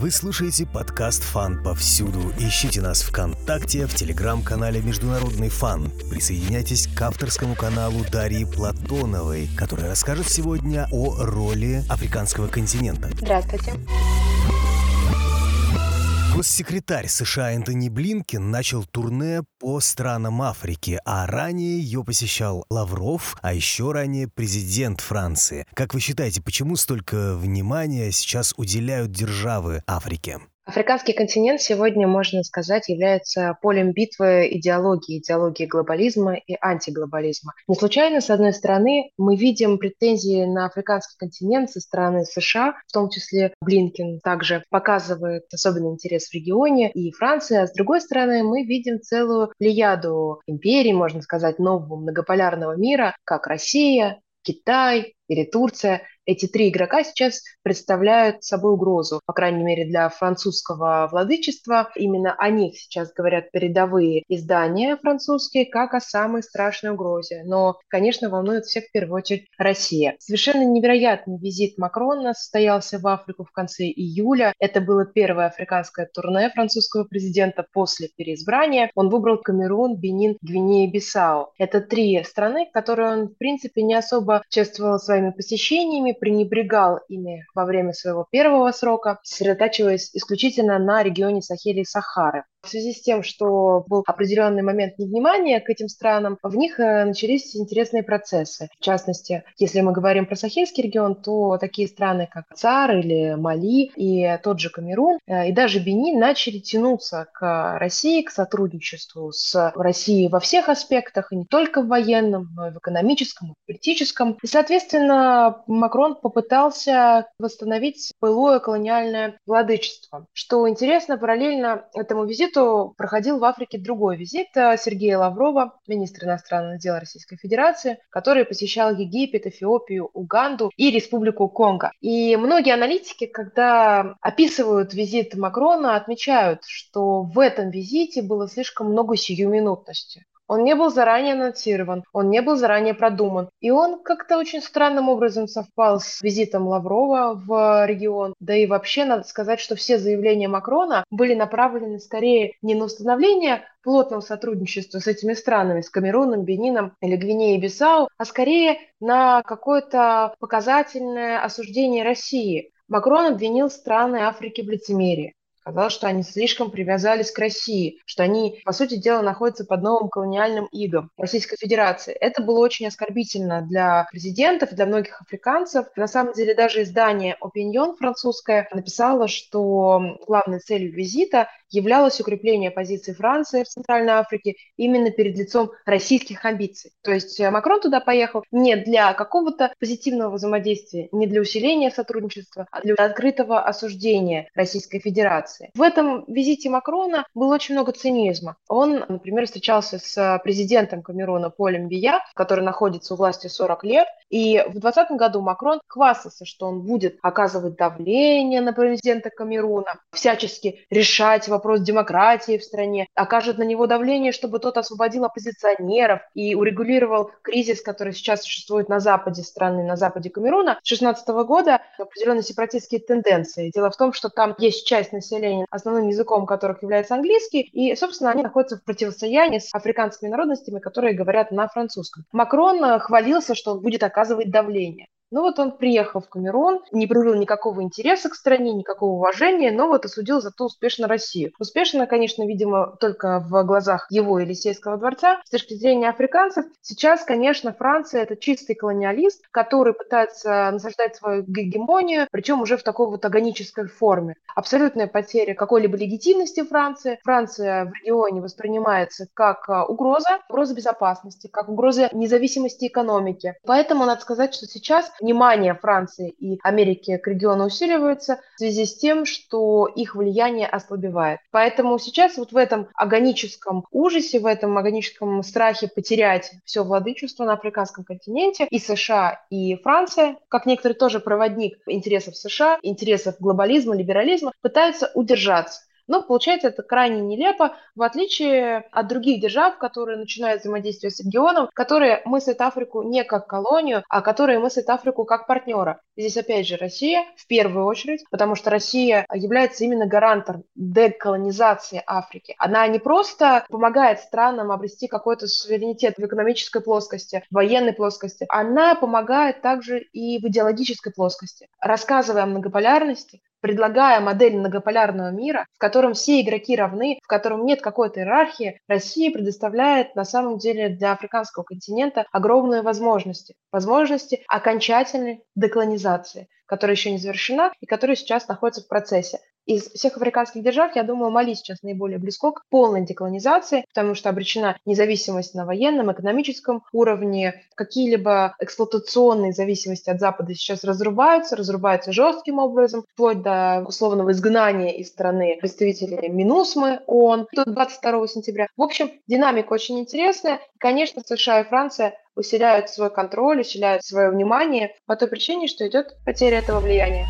Вы слушаете подкаст «ФАН повсюду». Ищите нас ВКонтакте, в телеграм-канале «Международный ФАН». Присоединяйтесь к авторскому каналу Дарьи Платоновой, которая расскажет сегодня о роли африканского континента. Здравствуйте. Госсекретарь США Энтони Блинкен начал турне по странам Африки, а ранее ее посещал Лавров, а еще ранее президент Франции. Как вы считаете, почему столько внимания сейчас уделяют державы Африке? Африканский континент сегодня, можно сказать, является полем битвы идеологии глобализма и антиглобализма. Не случайно, с одной стороны, мы видим претензии на африканский континент со стороны США, в том числе Блинкен также показывает особенный интерес в регионе, и Франция, а с другой стороны, мы видим целую плеяду империй, можно сказать, нового многополярного мира, как Россия, Китай или Турция. Эти три игрока сейчас представляют собой угрозу, по крайней мере, для французского владычества. Именно о них сейчас говорят передовые издания французские, как о самой страшной угрозе. Но, конечно, волнует всех в первую очередь Россия. Совершенно невероятный визит Макрона состоялся в Африку в конце июля. Это было первое африканское турне французского президента после переизбрания. Он выбрал Камерун, Бенин, Гвинея-Бисау. Это три страны, которые он, в принципе, не особо чествовал своими посещениями, пренебрегал ими во время своего первого срока, сосредотачиваясь исключительно на регионе Сахеля и Сахары. В связи с тем, что был определенный момент невнимания к этим странам, в них начались интересные процессы. В частности, если мы говорим про Сахельский регион, то такие страны, как ЦАР или Мали и тот же Камерун, и даже Бенин начали тянуться к России, к сотрудничеству с Россией во всех аспектах, и не только в военном, но и в экономическом, и в политическом. И, соответственно, Макрон попытался восстановить былое колониальное владычество. Что интересно, параллельно этому визиту проходил в Африке другой визит Сергея Лаврова, министра иностранных дел Российской Федерации, который посещал Египет, Эфиопию, Уганду и Республику Конго. И многие аналитики, когда описывают визит Макрона, отмечают, что в этом визите было слишком много сиюминутности. Он не был заранее анонсирован, он не был заранее продуман. И он как-то очень странным образом совпал с визитом Лаврова в регион. Да и вообще, надо сказать, что все заявления Макрона были направлены скорее не на установление плотного сотрудничества с этими странами, с Камеруном, Бенином или Гвинеей-Бисау, а скорее на какое-то показательное осуждение России. Макрон обвинил страны Африки в лицемерии. Сказал, что они слишком привязались к России, что они, по сути дела, находятся под новым колониальным игом Российской Федерации. Это было очень оскорбительно для президентов, для многих африканцев. На самом деле, даже издание «Опиньон» французское написало, что главной целью визита являлось укрепление позиций Франции в Центральной Африке именно перед лицом российских амбиций. То есть Макрон туда поехал не для какого-то позитивного взаимодействия, не для усиления сотрудничества, а для открытого осуждения Российской Федерации. В этом визите Макрона было очень много цинизма. Он, например, встречался с президентом Камеруна Полем Бия, который находится у власти 40 лет, и в 2020 году Макрон хвастался, что он будет оказывать давление на президента Камеруна, всячески решать вопрос демократии в стране, окажет на него давление, чтобы тот освободил оппозиционеров и урегулировал кризис, который сейчас существует на западе страны, на западе Камеруна. С 2016 года определенные сепаратистские тенденции. Дело в том, что там есть часть населения, основным языком которых является английский, и, собственно, они находятся в противостоянии с африканскими народностями, которые говорят на французском. Макрон хвалился, что он будет оказывать давление. Ну вот он приехал в Камерун, не проявил никакого интереса к стране, никакого уважения, но вот осудил зато успешно Россию. Успешно, конечно, видимо, только в глазах его Елисейского дворца. С точки зрения африканцев, сейчас, конечно, Франция – это чистый колониалист, который пытается насаждать свою гегемонию, причем уже в такой вот агонической форме. Абсолютная потеря какой-либо легитимности Франции. Франция в регионе воспринимается как угроза безопасности, как угроза независимости экономики. Поэтому надо сказать, что сейчас внимание Франции и Америки к региону усиливается в связи с тем, что их влияние ослабевает. Поэтому сейчас вот в этом агоническом ужасе, в этом агоническом страхе потерять все владычество на африканском континенте и США, и Франция, как некоторые тоже проводник интересов США, интересов глобализма, либерализма, пытаются удержаться. Но получается это крайне нелепо, в отличие от других держав, которые начинают взаимодействие с регионом, которые мыслят Африку не как колонию, а которые мыслят Африку как партнера. Здесь опять же Россия в первую очередь, потому что Россия является именно гарантом деколонизации Африки. Она не просто помогает странам обрести какой-то суверенитет в экономической плоскости, в военной плоскости, она помогает также и в идеологической плоскости, рассказывая о многополярности, предлагая модель многополярного мира, в котором все игроки равны, в котором нет какой-то иерархии. Россия предоставляет на самом деле для африканского континента огромные возможности. Возможности окончательной деколонизации, которая еще не завершена и которая сейчас находится в процессе. Из всех африканских держав, я думаю, Мали сейчас наиболее близко к полной деколонизации, потому что обречена независимость на военном, экономическом уровне. Какие-либо эксплуатационные зависимости от Запада сейчас разрубаются жестким образом, вплоть до условного изгнания из страны представителей Минусмы, ООН, до 22 сентября. В общем, динамика очень интересная. Конечно, США и Франция усиляют свой контроль, усиляют свое внимание по той причине, что идет потеря этого влияния.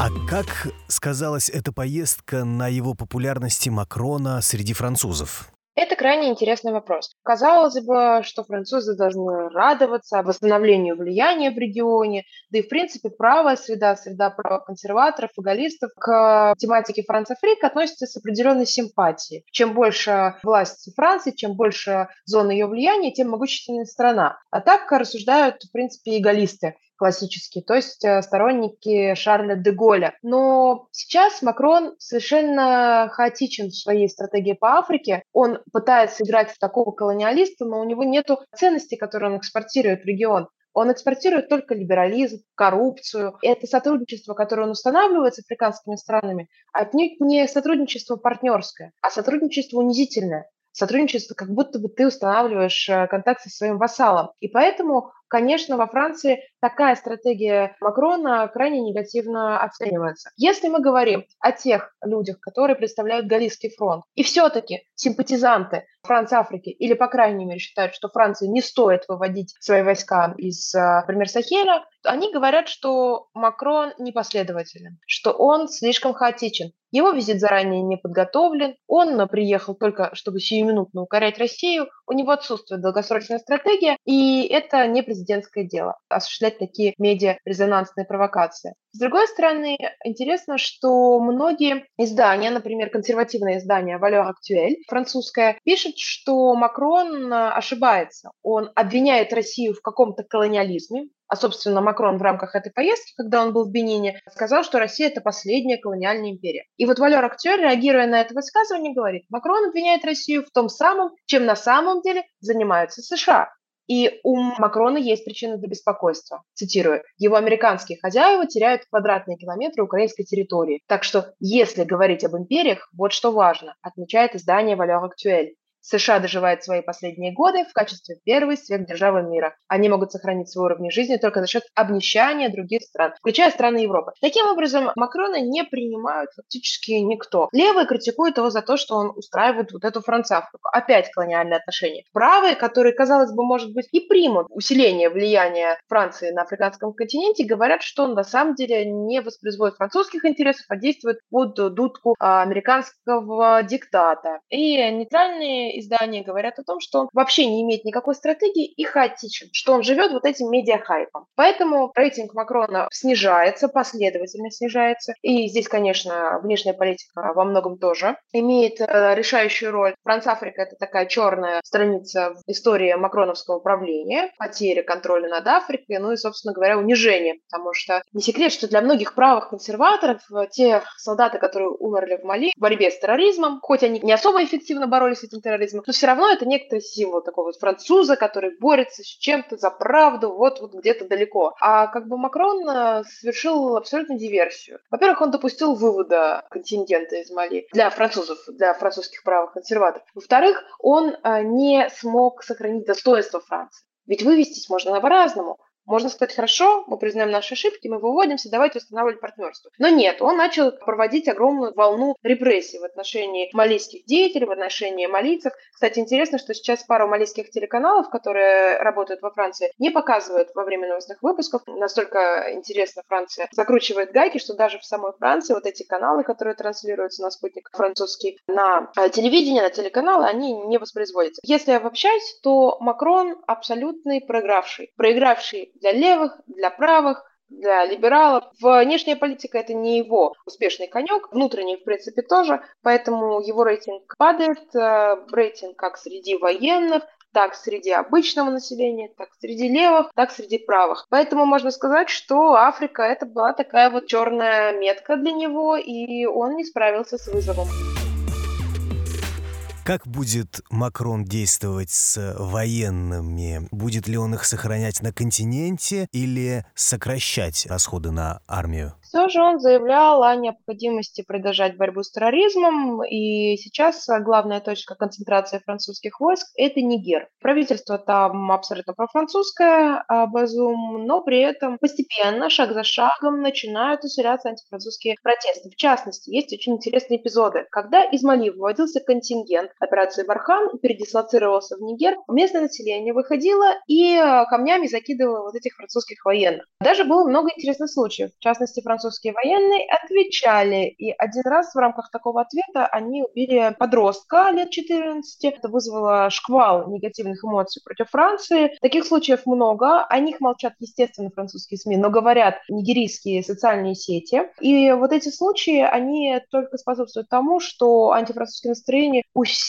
А как сказалась эта поездка на его популярности Макрона среди французов? Это крайне интересный вопрос. Казалось бы, что французы должны радоваться восстановлению влияния в регионе, да и, в принципе, правая среда, среда правоконсерваторов, эголистов к тематике Франсафрика относится с определенной симпатией. Чем больше власть Франции, чем больше зон ее влияния, тем могущественнее страна. А так рассуждают, в принципе, эголисты классические, то есть сторонники Шарля де Голля. Но сейчас Макрон совершенно хаотичен в своей стратегии по Африке. Он пытается играть в такого колониалиста, но у него нет ценностей, которые он экспортирует в регион. Он экспортирует только либерализм, коррупцию. И это сотрудничество, которое он устанавливает с африканскими странами, отнюдь не сотрудничество партнерское, а сотрудничество унизительное. Сотрудничество, как будто бы ты устанавливаешь контакт со своим вассалом. И поэтому, конечно, во Франции такая стратегия Макрона крайне негативно оценивается. Если мы говорим о тех людях, которые представляют Галлийский фронт, и все-таки симпатизанты Франс-Африки, или, по крайней мере, считают, что Франции не стоит выводить свои войска из, например, Сахеля, они говорят, что Макрон непоследователен, что он слишком хаотичен. Его визит заранее не подготовлен, он приехал только, чтобы сиюминутно укорять Россию, у него отсутствует долгосрочная стратегия, и это не президентское дело – осуществлять такие медиа-резонансные провокации. С другой стороны, интересно, что многие издания, например, консервативное издание «Valeurs Actuelles», французское, пишет, что Макрон ошибается, он обвиняет Россию в каком-то колониализме. А, собственно, Макрон в рамках этой поездки, когда он был в Бенине, сказал, что Россия – это последняя колониальная империя. И вот Валер Актер, реагируя на это высказывание, говорит, Макрон обвиняет Россию в том самом, чем на самом деле занимаются США. И у Макрона есть причины для беспокойства. Цитирую. Его американские хозяева теряют квадратные километры украинской территории. Так что, если говорить об империях, вот что важно, отмечает издание Валер Актуэль. США доживает свои последние годы в качестве первой сверхдержавы мира. Они могут сохранить свой уровень жизни только за счет обнищания других стран, включая страны Европы. Таким образом, Макрона не принимают фактически никто. Левые критикуют его за то, что он устраивает вот эту Франс-Африку. Опять колониальные отношения. Правые, которые, казалось бы, может быть, и примут усиление влияния Франции на африканском континенте, говорят, что он на самом деле не воспроизводит французских интересов, а действует под дудку американского диктата. И нейтральные издания говорят о том, что он вообще не имеет никакой стратегии и хаотичен, что он живет вот этим медиахайпом. Поэтому рейтинг Макрона снижается, последовательно снижается. И здесь, конечно, внешняя политика во многом тоже имеет решающую роль. Франс-Африка – это такая черная страница в истории макроновского правления, потеря контроля над Африкой, ну и, собственно говоря, унижение. Потому что не секрет, что для многих правых консерваторов те солдаты, которые умерли в Мали в борьбе с терроризмом, хоть они не особо эффективно боролись с этим терроризмом, но все равно это некоторый символ такого вот француза, который борется с чем-то за правду вот где-то далеко. А как бы Макрон совершил абсолютно диверсию. Во-первых, он допустил вывода контингента из Мали для французов, для французских правых консерваторов. Во-вторых, он не смог сохранить достоинство Франции. Ведь вывестись можно по-разному. Можно сказать, хорошо, мы признаем наши ошибки, мы выводимся, давайте устанавливать партнерство. Но нет, он начал проводить огромную волну репрессий в отношении малийских деятелей, в отношении малийцев. Кстати, интересно, что сейчас пара малийских телеканалов, которые работают во Франции, не показывают во время новостных выпусков. Настолько интересно, Франция закручивает гайки, что даже в самой Франции вот эти каналы, которые транслируются на спутник французский, на телевидение, на телеканалы, они не воспроизводятся. Если обобщать, то Макрон абсолютный проигравший. Проигравший для левых, для правых, для либералов. Внешняя политика – это не его успешный конек, внутренний, в принципе, тоже, поэтому его рейтинг падает, рейтинг как среди военных, так среди обычного населения, так среди левых, так среди правых. Поэтому можно сказать, что Африка – это была такая вот черная метка для него, и он не справился с вызовом. Как будет Макрон действовать с военными? Будет ли он их сохранять на континенте или сокращать расходы на армию? Все же он заявлял о необходимости продолжать борьбу с терроризмом, и сейчас главная точка концентрации французских войск – это Нигер. Правительство там абсолютно профранцузское, Базум, но при этом постепенно, шаг за шагом, начинают усиливаться антифранцузские протесты. В частности, есть очень интересные эпизоды. Когда из Мали выводился контингент операции «Бархан» и передислоцировался в Нигер, местное население выходило и камнями закидывало вот этих французских военных. Даже было много интересных случаев, в частности, французские военные отвечали, и один раз в рамках такого ответа они убили подростка лет 14, это вызвало шквал негативных эмоций против Франции. Таких случаев много, о них молчат, естественно, французские СМИ, но говорят нигерийские социальные сети, и вот эти случаи, они только способствуют тому, что антифранцузские настроения усиливаются.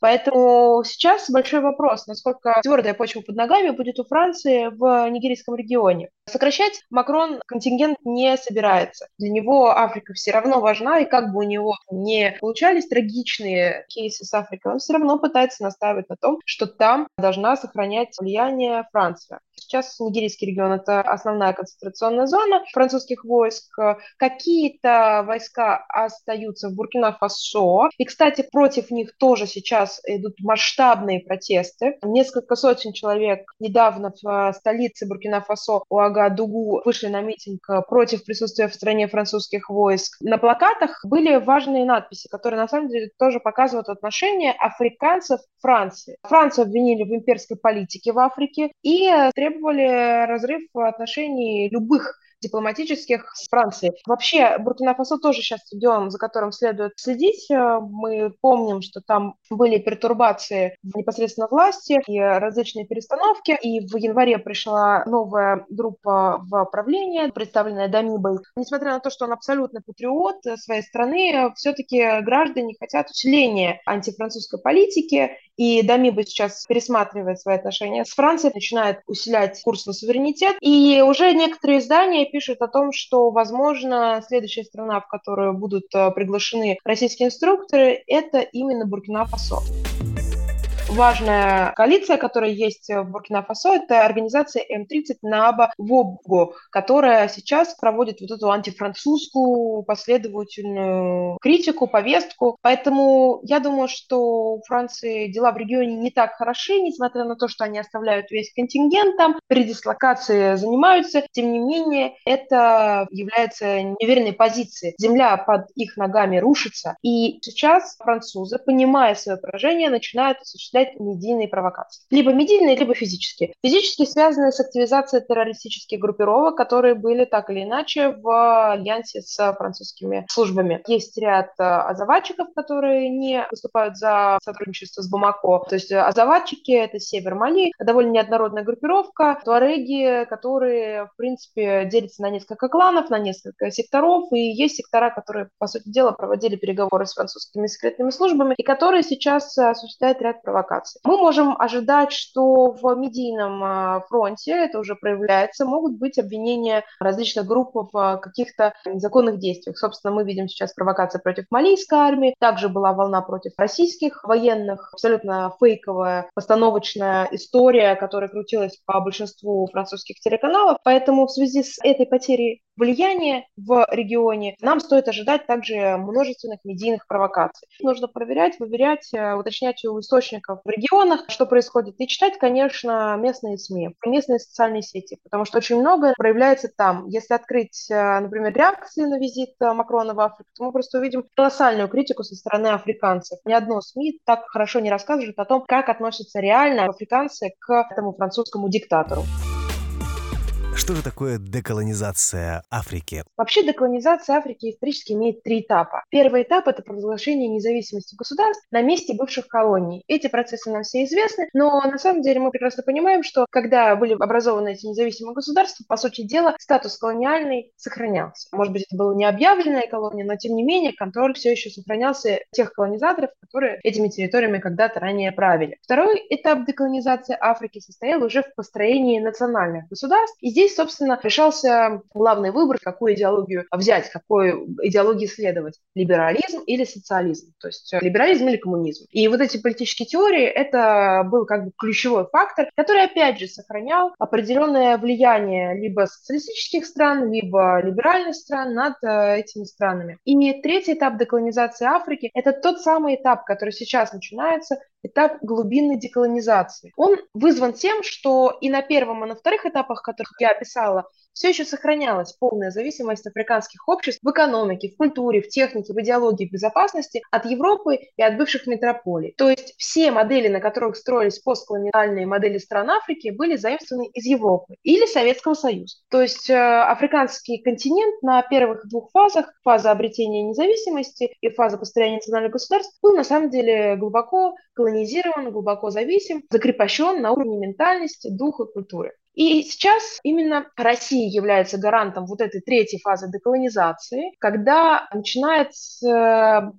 Поэтому сейчас большой вопрос, насколько твердая почва под ногами будет у Франции в нигерийском регионе. Сокращать Макрон контингент не собирается. Для него Африка все равно важна, и как бы у него не получались трагичные кейсы с Африкой, он все равно пытается настаивать на том, что там должна сохранять влияние Франция. Сейчас нигерийский регион – это основная концентрационная зона французских войск. Какие-то войска остаются в Буркина-Фасо. И, кстати, против них тоже сейчас идут масштабные протесты. Несколько сотен человек недавно в столице Буркина-Фасо, Уагадугу, вышли на митинг против присутствия в стране французских войск. На плакатах были важные надписи, которые, на самом деле, тоже показывают отношение африканцев к Франции. Францию обвинили в имперской политике в Африке и требовали разрыв отношений любых дипломатических с Францией. Вообще, Буркина-Фасо тоже сейчас регион, за которым следует следить. Мы помним, что там были пертурбации непосредственно власти и различные перестановки. И в январе пришла новая группа в правление, представленная Дамибой. Несмотря на то, что он абсолютно патриот своей страны, все-таки граждане хотят усиления антифранцузской политики. И Дамиба сейчас пересматривает свои отношения с Францией, начинает усилять курс на суверенитет. И уже некоторые издания пишут о том, что, возможно, следующая страна, в которую будут приглашены российские инструкторы, это именно Буркина-Фасо. Важная коалиция, которая есть в Буркина-Фасо, это организация М30 Наба Вобго, которая сейчас проводит вот эту антифранцузскую последовательную критику, повестку. Поэтому я думаю, что у Франции дела в регионе не так хороши, несмотря на то, что они оставляют весь контингент там, передислокацией занимаются. Тем не менее, это является неверной позицией. Земля под их ногами рушится. И сейчас французы, понимая свое поражение, начинают осуществлять медийные провокации. Либо медийные, либо физические. Физические связаны с активизацией террористических группировок, которые были так или иначе в альянсе с французскими службами. Есть ряд азоватчиков, которые не выступают за сотрудничество с Бамако. То есть азоватчики — это север Мали, довольно неоднородная группировка. Туареги, которые, в принципе, делятся на несколько кланов, на несколько секторов. И есть сектора, которые, по сути дела, проводили переговоры с французскими секретными службами и которые сейчас осуществляют ряд провокаций. Мы можем ожидать, что в медийном фронте, это уже проявляется, могут быть обвинения различных групп в каких-то незаконных действиях. Собственно, мы видим сейчас провокации против малийской армии, также была волна против российских военных, абсолютно фейковая, постановочная история, которая крутилась по большинству французских телеканалов. Поэтому в связи с этой потерей влияние в регионе, нам стоит ожидать также множественных медийных провокаций. Нужно проверять, выверять, уточнять у источников в регионах, что происходит, и читать, конечно, местные СМИ, местные социальные сети, потому что очень многое проявляется там. Если открыть, например, реакции на визит Макрона в Африку, то мы просто увидим колоссальную критику со стороны африканцев. Ни одно СМИ так хорошо не рассказывает о том, как относятся реально африканцы к этому французскому диктатору. Что же такое деколонизация Африки? Вообще деколонизация Африки исторически имеет 3 этапа. Первый этап – это провозглашение независимости государств на месте бывших колоний. Эти процессы нам все известны, но на самом деле мы прекрасно понимаем, что когда были образованы эти независимые государства, по сути дела, статус колониальный сохранялся. Может быть, это была не объявленная колония, но тем не менее контроль все еще сохранялся тех колонизаторов, которые этими территориями когда-то ранее правили. Второй этап деколонизации Африки состоял уже в построении национальных государств, и здесь, собственно, решался главный выбор, какую идеологию взять, какой идеологии следовать – либерализм или социализм, то есть либерализм или коммунизм. И вот эти политические теории – это был как бы ключевой фактор, который, опять же, сохранял определенное влияние либо социалистических стран, либо либеральных стран над этими странами. И третий этап деколонизации Африки – это тот самый этап, который сейчас начинается – этап глубинной деколонизации. Он вызван тем, что и на первом, и на вторых этапах, которых я описала, все еще сохранялась полная зависимость африканских обществ в экономике, в культуре, в технике, в идеологии безопасности от Европы и от бывших метрополий. То есть все модели, на которых строились постколониальные модели стран Африки, были заимствованы из Европы или Советского Союза. То есть африканский континент на первых 2 фазах, фаза обретения независимости и фаза построения национальных государств, был на самом деле глубоко колонизирован, глубоко зависим, закрепощен на уровне ментальности, духа и культуры. И сейчас именно Россия является гарантом вот этой третьей фазы деколонизации, когда начинает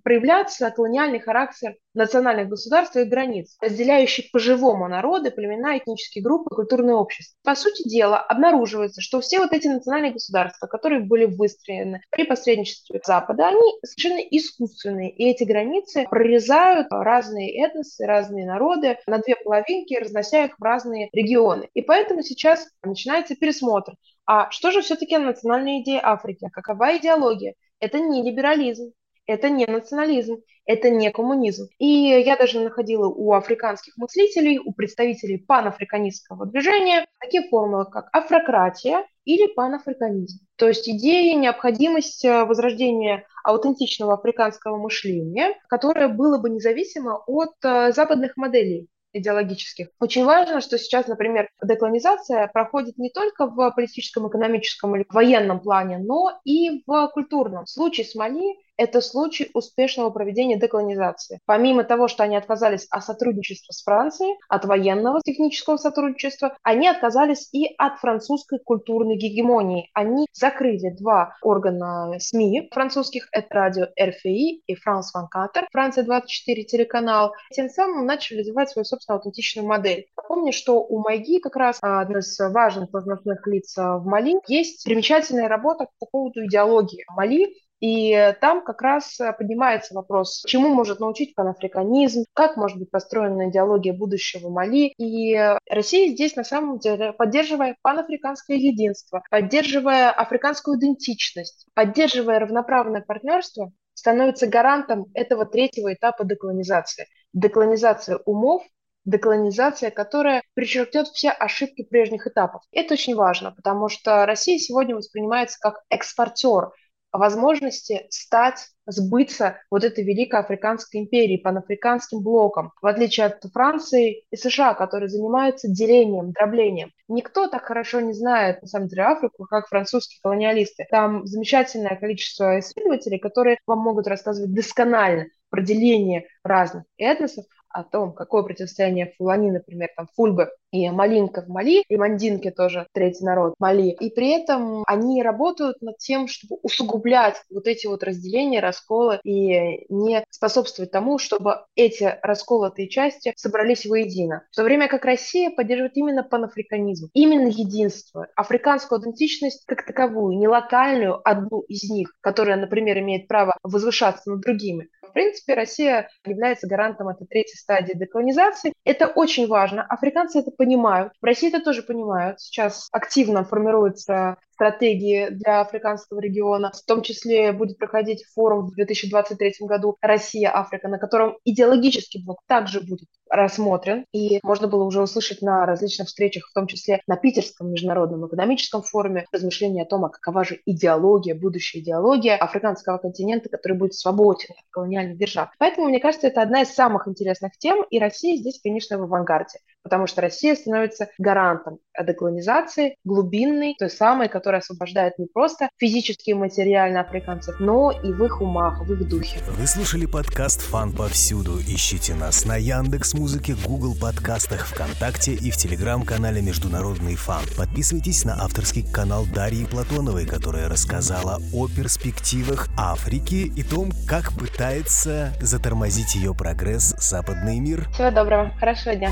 проявляться колониальный характер национальных государств и границ, разделяющих по-живому народы, племена, этнические группы, культурные общества. По сути дела, обнаруживается, что все вот эти национальные государства, которые были выстроены при посредничестве Запада, они совершенно искусственные, и эти границы прорезают разные этносы, разные народы на 2 половинки, разнося их в разные регионы. И поэтому сейчас начинается пересмотр. А что же все-таки национальная идея Африки? Какова идеология? Это не либерализм, это не национализм, это не коммунизм. И я даже находила у африканских мыслителей, у представителей панафриканистского движения такие формулы, как афрократия или панафриканизм. То есть идея необходимости возрождения аутентичного африканского мышления, которое было бы независимо от западных моделей идеологических. Очень важно, что сейчас, например, деколонизация проходит не только в политическом, экономическом или военном плане, но и в культурном. Случай Сомали – это случай успешного проведения деколонизации. Помимо того, что они отказались от сотрудничества с Францией, от военного технического сотрудничества, они отказались и от французской культурной гегемонии. Они закрыли 2 органа СМИ французских, это радио РФИ и Франс 24, Франс 24 телеканал. Тем самым начали развивать свою собственную аутентичную модель. Помню, что у Майги, как раз одной из важных должностных лиц в Мали, есть примечательная работа по поводу идеологии Мали. И там как раз поднимается вопрос, чему может научить панафриканизм, как может быть построена идеология будущего Мали. И Россия здесь на самом деле, поддерживая панафриканское единство, поддерживая африканскую идентичность, поддерживая равноправное партнерство, становится гарантом этого третьего этапа деколонизации. Деколонизация умов, деколонизация, которая перечеркнет все ошибки прежних этапов. Это очень важно, потому что Россия сегодня воспринимается как экспортер возможности сбыться вот этой великой африканской империи, панафриканским блоком, в отличие от Франции и США, которые занимаются делением, дроблением. Никто так хорошо не знает, на самом деле, Африку, как французские колониалисты. Там замечательное количество исследователей, которые вам могут рассказывать досконально про деление разных этносов, о том, какое противостояние Фулани, например, там Фульбе и Малинка в Мали, и Мандинки тоже третий народ Мали. И при этом они работают над тем, чтобы усугублять вот эти вот разделения, расколы и не способствовать тому, чтобы эти расколотые части собрались воедино. В то время как Россия поддерживает именно панафриканизм, именно единство, африканскую идентичность как таковую, не локальную, одну из них, которая, например, имеет право возвышаться над другими. В принципе, Россия является гарантом этой третьей стадии деколонизации. Это очень важно. Африканцы это понимают. В России это тоже понимают. Сейчас активно формируется стратегии для африканского региона. В том числе будет проходить форум в 2023 году «Россия-Африка», на котором идеологический блок также будет рассмотрен. И можно было уже услышать на различных встречах, в том числе на Питерском международном экономическом форуме, размышления о том, а какова же идеология, будущая идеология африканского континента, который будет свободен от колониальных держав. Поэтому, мне кажется, это одна из самых интересных тем, и Россия здесь, конечно, в авангарде, потому что Россия становится гарантом деколонизации, глубинной, той самой, которая освобождает не просто физически и материально африканцев, но и в их умах, в их духе. Вы слушали подкаст «Фан повсюду». Ищите нас на Яндекс.Музыке, Google подкастах, ВКонтакте и в Телеграм-канале «Международный фан». Подписывайтесь на авторский канал Дарьи Платоновой, которая рассказала о перспективах Африки и том, как пытается затормозить ее прогресс западный мир. Всего доброго, хорошего дня.